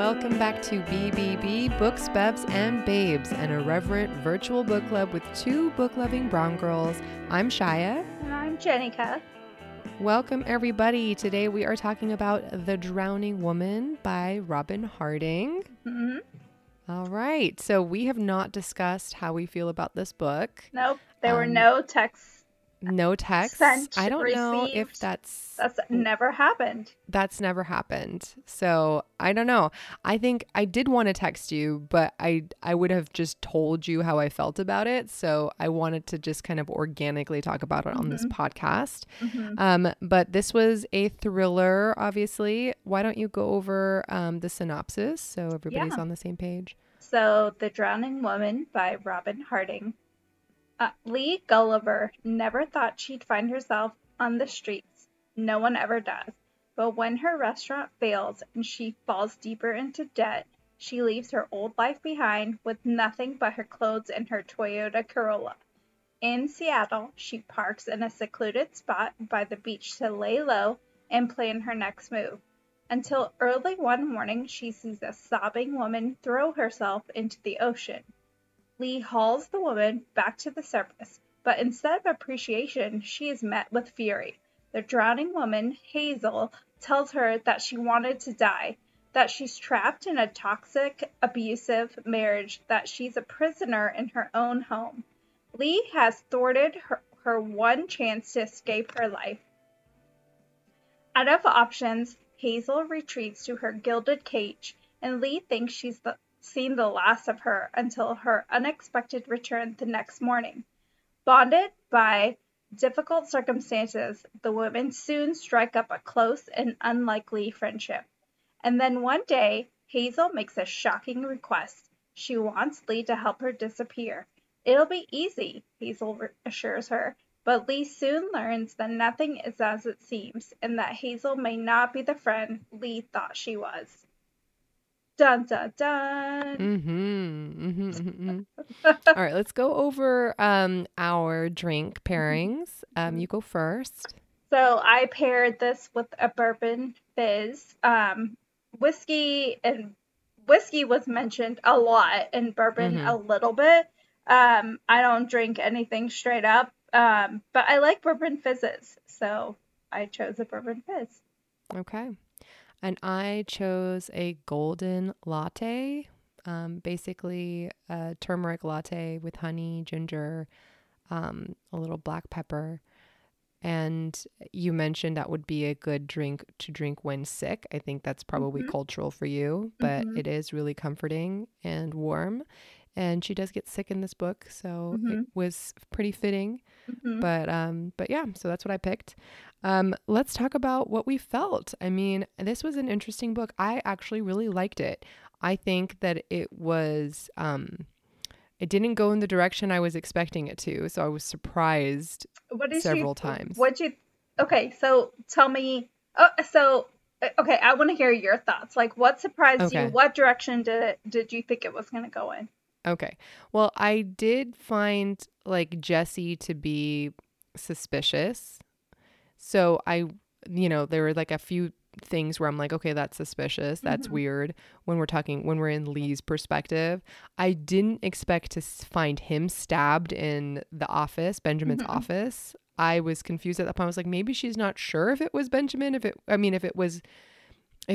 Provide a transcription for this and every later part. welcome back to BBB Books, Bevs, and Babes, an irreverent virtual book club with two book-loving brown girls. I'm Shia. And I'm Jenica. Welcome, everybody. Today we are talking about The Drowning Woman by Robyn Harding. Mm-hmm. All right. So we have not discussed how we feel about this book. Nope. There were no texts. No text. I don't know if that's never happened. So I don't know. I think I did want to text you, but I would have just told you how I felt about it. So I wanted to just kind of organically talk about it on this podcast. Mm-hmm. But this was a thriller, obviously. Why don't you go over the synopsis so everybody's on the same page? So The Drowning Woman by Robyn Harding. Lee Gulliver never thought she'd find herself on the streets. No one ever does. But when her restaurant fails and she falls deeper into debt, she leaves her old life behind with nothing but her clothes and her Toyota Corolla. In Seattle, she parks in a secluded spot by the beach to lay low and plan her next move. Until early one morning, she sees a sobbing woman throw herself into the ocean. Lee hauls the woman back to the surface, but instead of appreciation, she is met with fury. The drowning woman, Hazel, tells her that she wanted to die, that she's trapped in a toxic, abusive marriage, that she's a prisoner in her own home. Lee has thwarted her one chance to escape her life. Out of options, Hazel retreats to her gilded cage, and Lee thinks she's seen the last of her until her unexpected return the next morning. Bonded by difficult circumstances, the women soon strike up a close and unlikely friendship. And then one day, Hazel makes a shocking request. She wants Lee to help her disappear. It'll be easy, Hazel assures her, but Lee soon learns that nothing is as it seems and that Hazel may not be the friend Lee thought she was. Dun, dun, dun. All right, let's go over our drink pairings. You go first. So I paired this with a Bourbon Fizz. Whiskey was mentioned a lot and bourbon a little bit. I don't drink anything straight up, but I like Bourbon Fizzes. So I chose a Bourbon Fizz. Okay. And I chose a golden latte, basically a turmeric latte with honey, ginger, a little black pepper. And you mentioned that would be a good drink to drink when sick. I think that's probably cultural for you, but it is really comforting and warm. And she does get sick in this book, so it was pretty fitting. But yeah, so that's what I picked. Let's talk about what we felt. I mean, this was an interesting book. I actually really liked it. I think that it was, it didn't go in the direction I was expecting it to, so I was surprised several times. Okay, so tell me, okay, I want to hear your thoughts. Like, what surprised you? What direction did you think it was going to go in? Okay. Well, I did find like Jessie to be suspicious. So there were like a few things where I'm like, okay, that's suspicious. That's weird when we're in Lee's perspective. I didn't expect to find him stabbed in the office, Benjamin's office. I was confused at that point. I was like, maybe she's not sure if it was Benjamin, if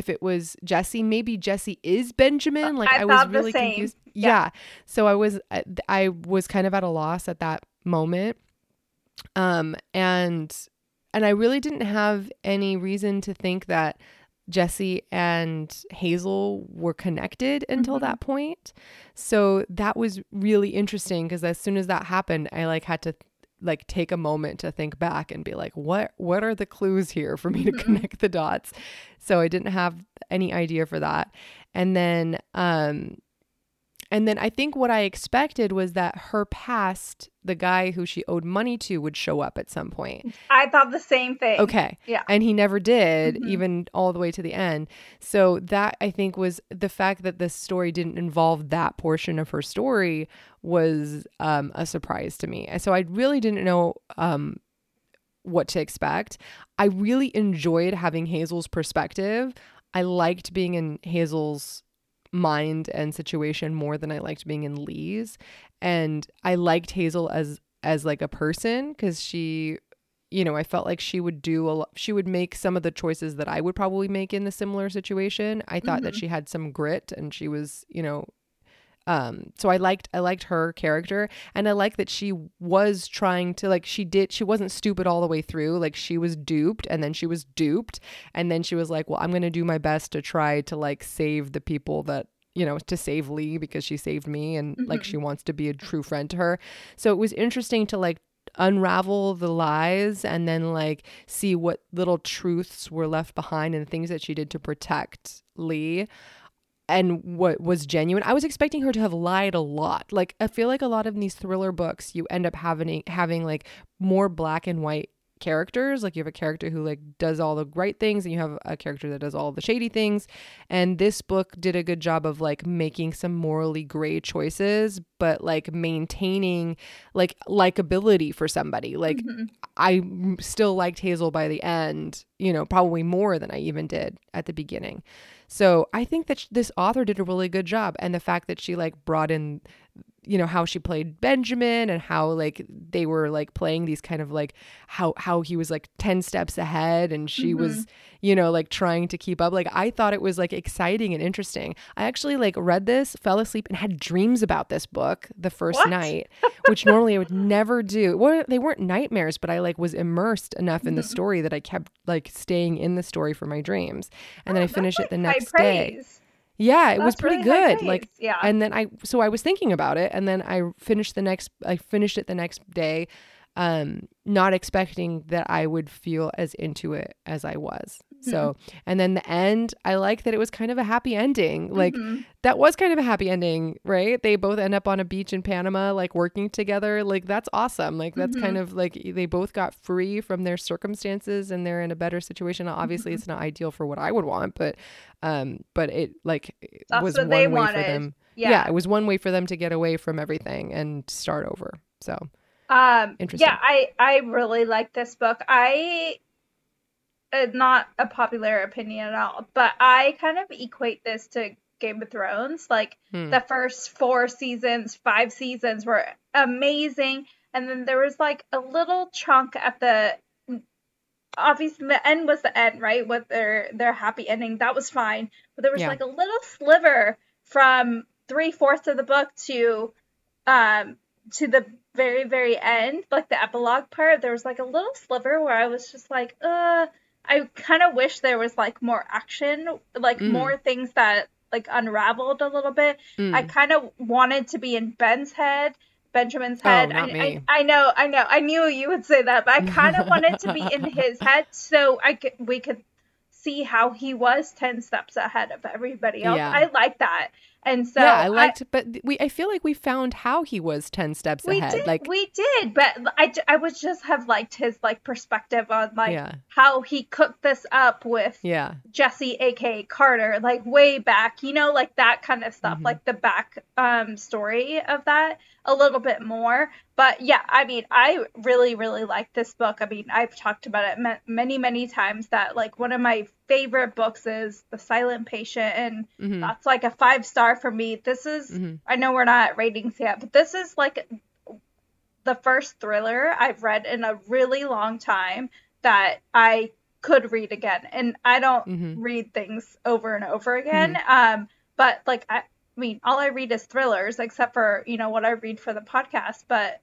it was Jessie, maybe Jessie is Benjamin. Like I was really confused. Yeah. So I was kind of at a loss at that moment. And I really didn't have any reason to think that Jessie and Hazel were connected until that point. So that was really interesting because as soon as that happened, I like had to take a moment to think back and be like, what are the clues here for me to connect the dots? So I didn't have any idea for that. And then I think what I expected was that her past, the guy who she owed money to, would show up at some point. I thought the same thing. Okay. Yeah. And he never did, even all the way to the end. So that, I think, was the fact that this story didn't involve that portion of her story was a surprise to me. So I really didn't know what to expect. I really enjoyed having Hazel's perspective. I liked being in Hazel's mind and situation more than I liked being in Lee's. And I liked Hazel as like a person, because she, you know, I felt like she would do a lot. She would make some of the choices that I would probably make in the similar situation. I thought that she had some grit, and she was, you know, so I liked her character, and I liked that she was trying to, like, she wasn't stupid all the way through. Like, she was duped, and then she was duped, and then she was like, well, I'm going to do my best to try to, like, save the people that, you know, to save Lee, because she saved me, and like, she wants to be a true friend to her. So it was interesting to, like, unravel the lies, and then, like, see what little truths were left behind and things that she did to protect Lee. And what was genuine. I was expecting her to have lied a lot. Like, I feel like a lot of these thriller books, you end up having like more black and white characters. Like, you have a character who, like, does all the right things, and you have a character that does all the shady things. And this book did a good job of, like, making some morally gray choices, but, like, maintaining, like, likability for somebody. Like, I still liked Hazel by the end, you know, probably more than I even did at the beginning. So I think that this author did a really good job. And the fact that she, like, brought in, you know, how she played Benjamin, and how, like, they were, like, playing these kind of, like, how he was, like, 10 steps ahead, and she was, you know, like, trying to keep up. Like, I thought it was, like, exciting and interesting. I actually, like, read this, fell asleep, and had dreams about this book the first night, which normally I would never do. Well, they weren't nightmares, but I, like, was immersed enough in the story that I kept, like, staying in the story for my dreams. And then I finished it the next day. Yeah, it was pretty good. Like, yeah. And then I was thinking about it, and then I finished it the next day, not expecting that I would feel as into it as I was. So, and then the end, I like that it was kind of a happy ending. Like, that was kind of a happy ending, right? They both end up on a beach in Panama, like, working together. Like, that's awesome. Like, that's kind of like, they both got free from their circumstances, and they're in a better situation. Obviously, it's not ideal for what I would want, but it, like, that's was what one they way wanted. For them. Yeah, it was one way for them to get away from everything and start over. So, interesting. Yeah, I really like this book. Not a popular opinion at all, but I kind of equate this to Game of Thrones. Like, the first 5 seasons were amazing, and then there was, like, a little chunk at the, obviously the end was the end, right? With their happy ending, that was fine, but there was like a little sliver from 3/4 of the book to the very, very end, like the epilogue part. There was, like, a little sliver where I was just like, I kind of wish there was, like, more action, like, more things that, like, unraveled a little bit. I kind of wanted to be in Benjamin's head. Oh, I know. I knew you would say that, but I kind of wanted to be in his head so we could see how he was 10 steps ahead of everybody else. Yeah. I like that. And so I feel like we found how he was 10 steps ahead. We did, but I would just have liked his, like, perspective on, like, how he cooked this up with Jesse, aka Carter, like, way back, you know, like, that kind of stuff, like the back story of that a little bit more. But yeah, I mean, I really, really like this book. I mean, I've talked about it many, many times that, like, one of my favorite books is The Silent Patient, and that's, like, a 5-star for me. This is I know we're not at ratings yet, but this is, like, the first thriller I've read in a really long time that I could read again, and I don't read things over and over again, but, like, I mean, all I read is thrillers, except for, you know, what I read for the podcast, but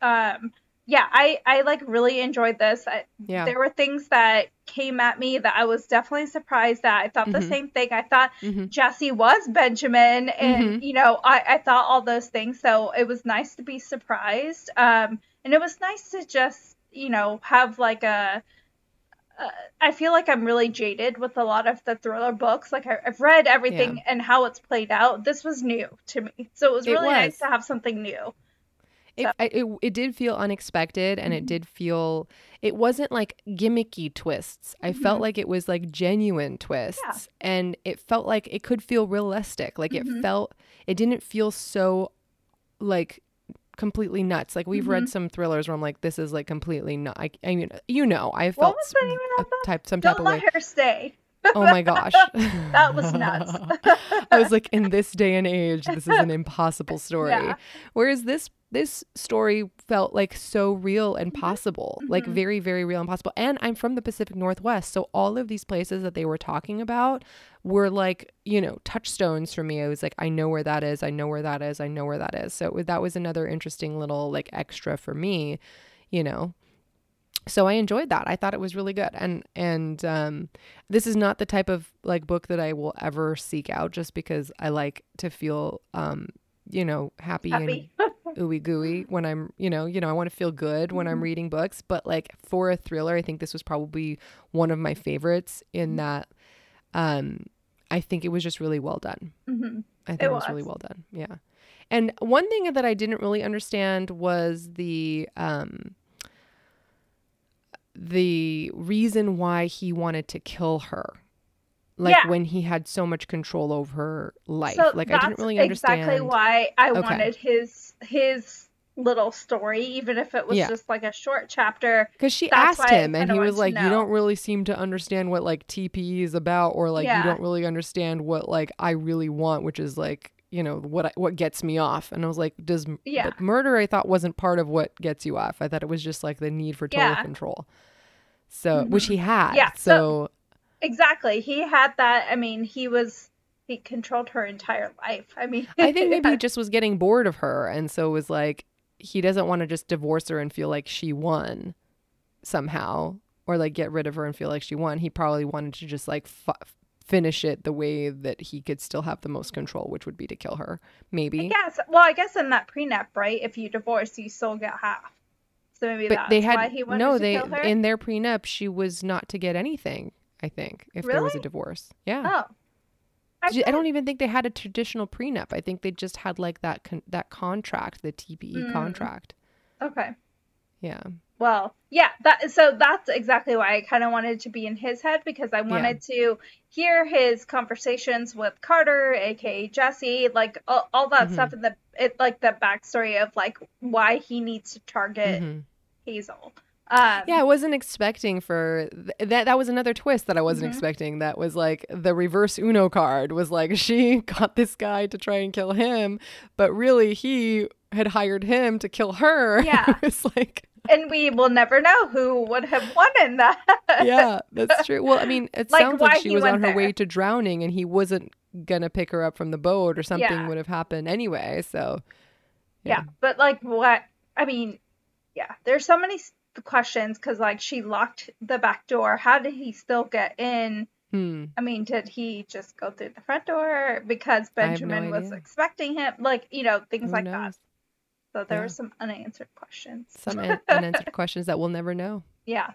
yeah, I like really enjoyed this. There were things that came at me that I was definitely surprised at. I thought the same thing. I thought Jesse was Benjamin, and, you know, I thought all those things. So it was nice to be surprised. And it was nice to just, you know, have, like, I feel like I'm really jaded with a lot of the thriller books. Like, I've read everything and how it's played out. This was new to me. So it was really nice to have something new. It did feel unexpected, and it wasn't like gimmicky twists. I felt like it was, like, genuine twists, and it felt like it could feel realistic. Like, it didn't feel so, like, completely nuts. Like, we've read some thrillers where I'm like, this is, like, completely nuts. I mean, you know, I felt some type of way. Don't let her stay. Oh my gosh. That was nuts. I was like, in this day and age, this is an impossible story. Yeah. Whereas this story felt like so real and possible, mm-hmm. like very, very real and possible. And I'm from the Pacific Northwest. So all of these places that they were talking about were like, touchstones for me. I was like, I know where that is. I know where that is. I know where that is. So that was another interesting little like extra for me, So I enjoyed that. I thought it was really good. And this is not the type of like book that I will ever seek out just because I like to feel, happy. And ooey gooey when I'm, I want to feel good mm-hmm. when I'm reading books. But like for a thriller, I think this was probably one of my favorites in that I think it was just really well done. Mm-hmm. I think it was really well done. Yeah. And one thing that I didn't really understand was the reason why he wanted to kill her, when he had so much control over her life. So like, I didn't really understand exactly why I wanted his little story, even if it was just like a short chapter. Because she asked him, and he was like, you don't really seem to understand what like TPE is about, or like you don't really understand what like I really want, which is like, what gets me off. And I was like, murder I thought wasn't part of what gets you off. I thought it was just like the need for total control. So, mm-hmm. which he had. Yeah. So exactly. He had that. I mean, he controlled her entire life. I mean, I think maybe he just was getting bored of her. And so it was like, he doesn't want to just divorce her and feel like she won somehow, or like get rid of her and feel like she won. He probably wanted to just like finish it the way that he could still have the most control, which would be to kill her, maybe. Yes. Well, I guess in that prenup, right? If you divorce, you still get half. So maybe why he wanted to kill her? In their prenup, she was not to get anything, I think, if there was a divorce. Yeah. Oh. I don't even think they had a traditional prenup. I think they just had like that that contract, the TPE contract. Okay. Yeah. Well, yeah, that's exactly why I kind of wanted to be in his head, because I wanted to hear his conversations with Carter, aka Jesse, like all that mm-hmm. stuff, and the backstory of like why he needs to target mm-hmm. Hazel. I wasn't expecting for that. That was another twist that I wasn't mm-hmm. expecting. That was like the reverse Uno card was like she got this guy to try and kill him, but really he had hired him to kill her. Yeah, it's like. And we will never know who would have won in that. Yeah, that's true. Well, I mean, it sounds like she was on her way to drowning, and he wasn't going to pick her up from the boat, or something would have happened anyway. So, yeah. But like what? I mean, yeah, there's so many questions, because like she locked the back door. How did he still get in? I mean, did he just go through the front door because Benjamin was expecting him? Like, things who like knows? That. So there were some unanswered questions. Some unanswered questions that we'll never know. Yeah.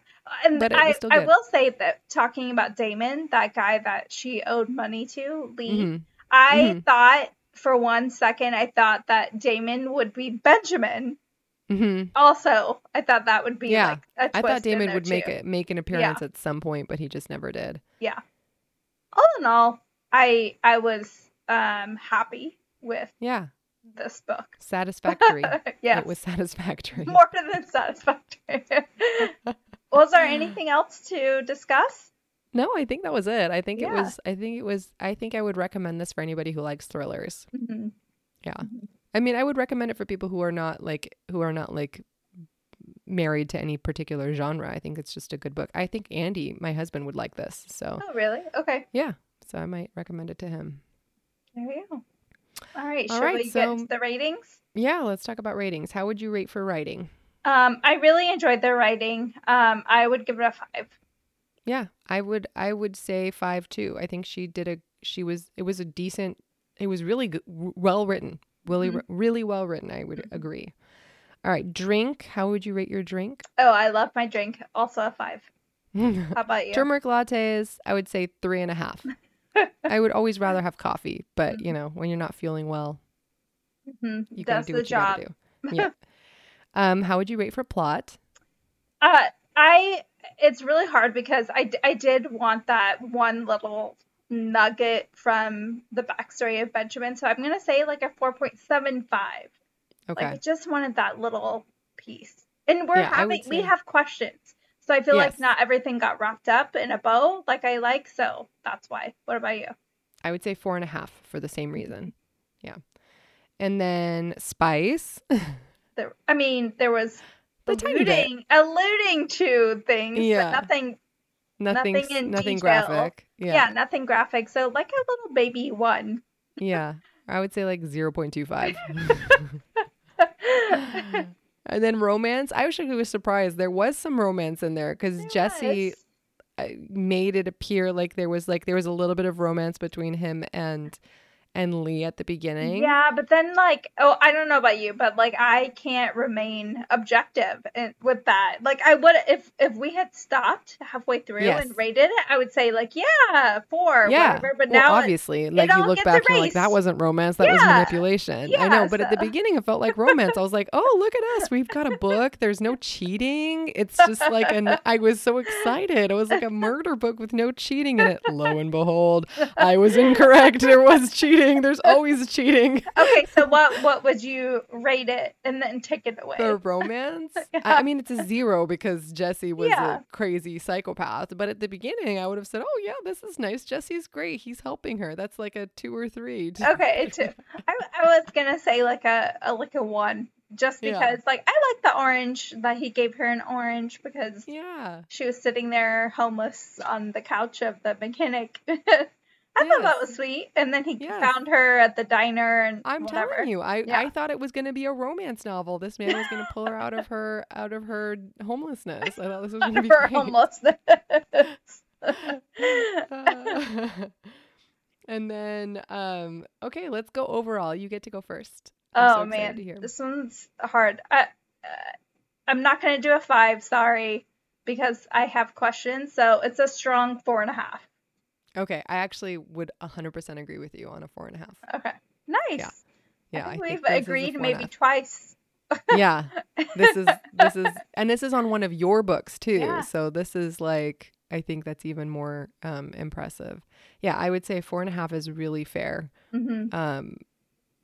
And but I will say that, talking about Damon, that guy that she owed money to, Lee, mm-hmm. I mm-hmm. thought for one second, that Damon would be Benjamin. Mm-hmm. Also, I thought that would be like a twist. I thought Damon would make an appearance at some point, but he just never did. Yeah. All in all, I was happy with this book. Satisfactory. Yes. It was satisfactory. More than satisfactory. Was there anything else to discuss? No, I think that was it. I think I would recommend this for anybody who likes thrillers. Mm-hmm. Yeah. Mm-hmm. I mean, I would recommend it for people who are not married to any particular genre. I think it's just a good book. I think Andy, my husband, would like this. So. Oh, really? Okay. Yeah. So I might recommend it to him. There you go. All right, should we get to the ratings? Yeah, let's talk about ratings. How would you rate for writing? I really enjoyed the writing. I would give it a 5. Yeah, I would say 5 too. I think it was really well written. Really well written, I would agree. All right, drink. How would you rate your drink? Oh, I love my drink. Also a 5. How about you? Turmeric lattes, I would say 3.5. I would always rather have coffee, but when you're not feeling well, you can do what you gotta do. Yeah. How would you rate for plot? It's really hard, because I did want that one little nugget from the backstory of Benjamin, so I'm gonna say like a 4.75. Okay. Like, I just wanted that little piece, and we have questions. So I feel like not everything got wrapped up in a bow like I like. So that's why. What about you? I would say 4.5 for the same reason. Yeah. And then spice. There was the alluding to things, but nothing graphic. Yeah. Nothing graphic. So like a little baby one. Yeah. I would say like 0.25. And then romance. I actually was surprised. There was some romance in there because Jesse made it appear like there was a little bit of romance between him and Lee at the beginning. Yeah, but then I don't know about you, but I can't remain objective with that. I would if we had stopped halfway through and rated it, I would say 4, whatever. But now obviously, you look back and that wasn't romance, that was manipulation. Yeah, I know, but at the beginning it felt like romance. I was like, oh, look at us, we've got a book. There's no cheating. It's just I was so excited. It was like a murder book with no cheating in it. Lo and behold, I was incorrect. There was cheating. There's always cheating. Okay, so what would you rate it and then take it away? The romance? Yeah. I mean, it's a 0 because Jesse was a crazy psychopath. But at the beginning, I would have said, oh, yeah, this is nice. Jesse's great. He's helping her. That's like a 2 or 3. Okay, a 2. I was going to say like a 1 just because I like the orange that he gave her an orange because she was sitting there homeless on the couch of the mechanic. I thought that was sweet. And then he found her at the diner and I'm telling you, I thought it was going to be a romance novel. This man was going to pull her out of her homelessness. I thought this was going to be great. Homelessness. And then, okay, let's go overall. You get to go first. I'm excited to hear. This one's hard. I'm not going to do a 5, sorry, because I have questions. So it's a strong 4.5. Okay, I actually would 100% agree with you on a 4.5. Okay, nice. Yeah, I think we've agreed maybe twice. Yeah, this is on one of your books too. Yeah. So this is I think that's even more impressive. Yeah, I would say 4.5 is really fair,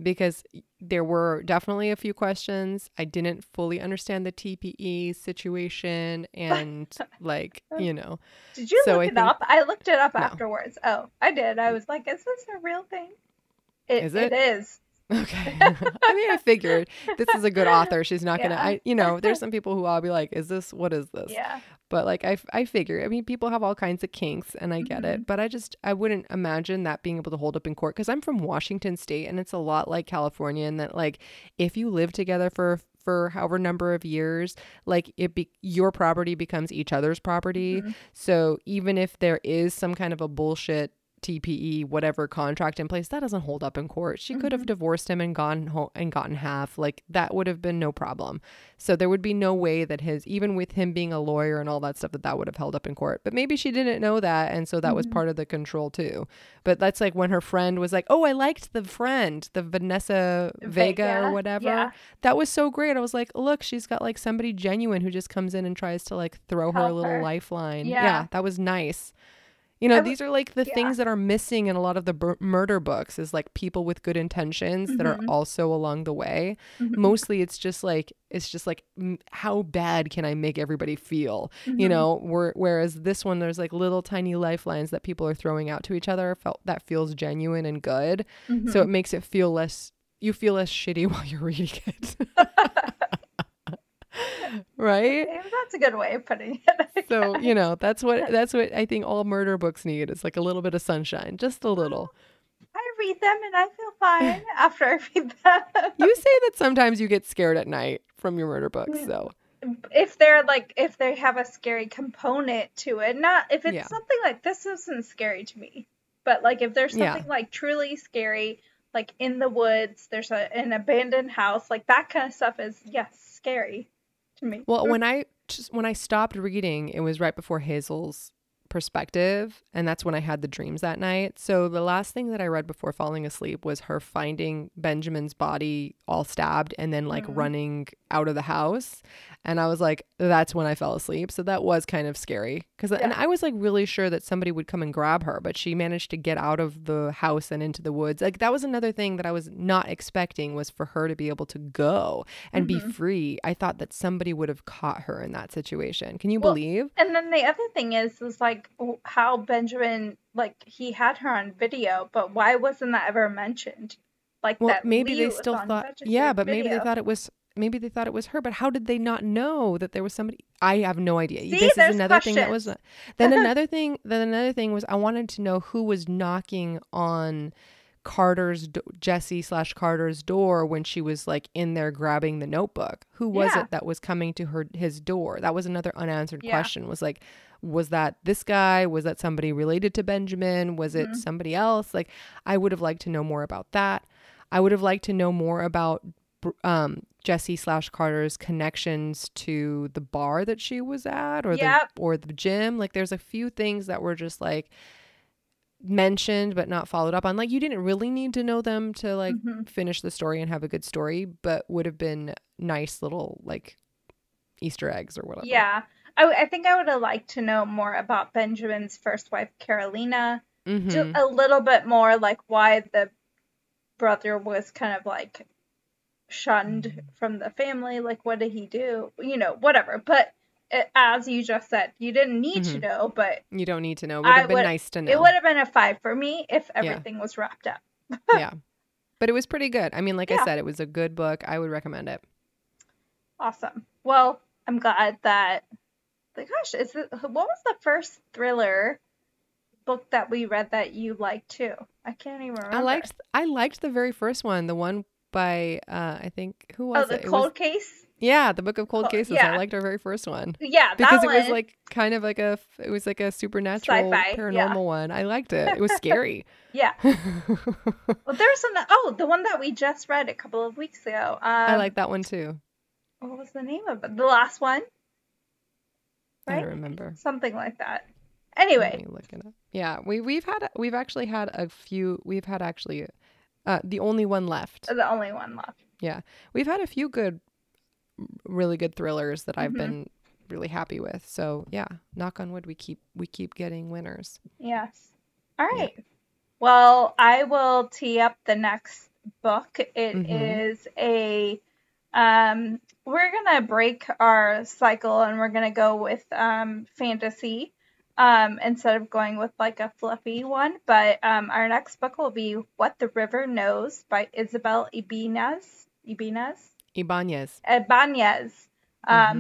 because there were definitely a few questions. I didn't fully understand the TPE situation and Did you look it up? I looked it up afterwards. Oh, I did. I was like, is this a real thing? It is. Okay. I mean, I figured this is a good author. She's not going to, there's some people who I'll be like, what is this? Yeah. But I figure, people have all kinds of kinks and I get it, but I wouldn't imagine that being able to hold up in court. 'Cause I'm from Washington state and it's a lot like California in that if you live together for however number of years, your property becomes each other's property. Mm-hmm. So even if there is some kind of a bullshit TPE, whatever contract in place, that doesn't hold up in court. She could have divorced him and gone home and gotten half. That would have been no problem. So there would be no way that even with him being a lawyer and all that stuff, that would have held up in court. But maybe she didn't know that. And so that was part of the control too. But that's when her friend was like, oh, I liked the friend, the Vanessa Vega or whatever. Yeah. That was so great. I was like, look, she's got somebody genuine who just comes in and tries to throw her a little lifeline. Yeah, that was nice. These are the things that are missing in a lot of the murder books is people with good intentions that are also along the way. Mm-hmm. Mostly it's just how bad can I make everybody feel? Mm-hmm. Whereas this one, there's little tiny lifelines that people are throwing out to each other that feels genuine and good. Mm-hmm. So it makes it feel you feel less shitty while you're reading it. Right? That's a good way of putting it. So, that's what I think all murder books need. It's a little bit of sunshine, just a little. I read them and I feel fine after I read them. You say that sometimes you get scared at night from your murder books, so. If they have a scary component to it, not if it's something this isn't scary to me, but if there's something truly scary, in the woods, there's an abandoned house, that kind of stuff is, scary. Well, when I stopped reading, it was right before Hazel's perspective. And that's when I had the dreams that night. So the last thing that I read before falling asleep was her finding Benjamin's body all stabbed and then like running out of the house. And I was like, that's when I fell asleep. So that was kind of scary. And I was like really sure that somebody would come and grab her, but she managed to get out of the house and into the woods. Like that was another thing that I was not expecting, was for her to be able to go and be free. I thought that somebody would have caught her in that situation. Can you believe? And then the other thing is like how Benjamin, like he had her on video, but why wasn't that ever mentioned? Like that maybe Lee they still thought, yeah, but video. Maybe they thought it was her, but how did they not know that there was somebody? I have no idea. See, this is another questions. Thing that was then another thing was I wanted to know who was knocking on Jesse/Carter's door when she was like in there grabbing the notebook. Who was it that was coming to his door? That was another unanswered question. Was like, was that this guy? Was that somebody related to Benjamin? Was it somebody else? Like, I would have liked to know more about that. I would have liked to know more about Jesse/Carter's connections to the bar that she was at or the gym. Like, there's a few things that were just like mentioned but not followed up on. Like, you didn't really need to know them to like finish the story and have a good story, but would have been nice little like Easter eggs or whatever. Yeah, I think I would have liked to know more about Benjamin's first wife, Carolina. Just a little bit more, like why the brother was kind of like shunned from the family, like what did he do, you know, whatever. But as you just said, you didn't need to know, but you don't need to know. It would have been nice to know. It would have been a 5 for me if everything was wrapped up. But it was pretty good. I mean, like I said, it was a good book. I would recommend it. Awesome. Well, I'm glad that what was the first thriller book that we read that you liked too? I can't even remember. I liked the very first one, the one by I think who was it? Cold Case. Yeah, the Book of Cold Cases. Yeah. I liked our very first one. Yeah, because it was like kind of like a supernatural sci-fi, paranormal one. I liked it. It was scary. Well, there's the one that we just read a couple of weeks ago. I like that one too. What was the name of it? The last one. Right? I don't remember. Something like that. Anyway, look it up. Yeah, we've had the only one left. The only one left. Yeah, we've had a few really good thrillers that I've been really happy with. So yeah, knock on wood, we keep getting winners. Yes. All right. Yeah. Well, I will tee up the next book. It is a we're gonna break our cycle and we're gonna go with fantasy instead of going with like a fluffy one. But our next book will be What the River Knows by Isabel Ibañez.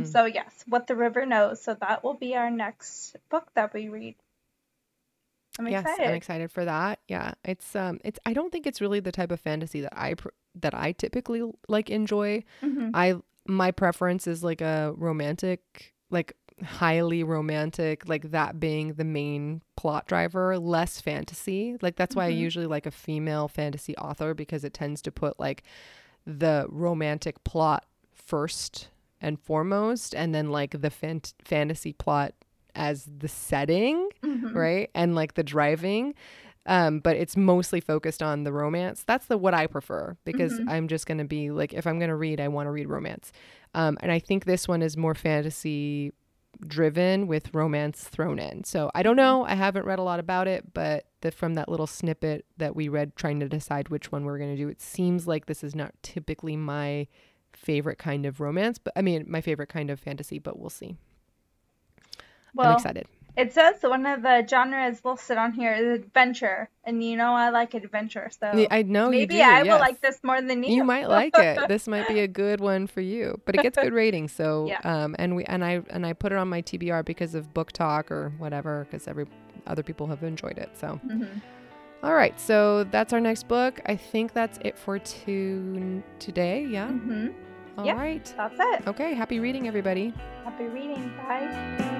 So yes, What the River Knows. So that will be our next book that we read. I'm excited for that. Yeah, it's. I don't think it's really the type of fantasy that I typically like enjoy. My preference is like a romantic, like highly romantic, like that being the main plot driver, less fantasy. Like that's why I usually like a female fantasy author, because it tends to put like the romantic plot first and foremost, and then like the fantasy plot as the setting, right? And like the driving, but it's mostly focused on the romance. That's what I prefer, because I'm just going to be like, if I'm going to read, I want to read romance. And I think this one is more fantasy driven with romance thrown in. So I don't know. I haven't read a lot about it, but from that little snippet that we read trying to decide which one we're going to do, it seems like this is not typically my favorite kind of romance, but I mean, my favorite kind of fantasy, but we'll see. Well, I'm excited. It says one of the genres listed on here is adventure, and you know I like adventure, so I know maybe you do, I will like this more than you. You might like it. This might be a good one for you, but it gets good ratings. So I put it on my TBR because of Book Talk or whatever, because other people have enjoyed it. So all right, so that's our next book. I think that's it for today. Yeah. All right, that's it. Okay, happy reading, everybody. Happy reading. Bye.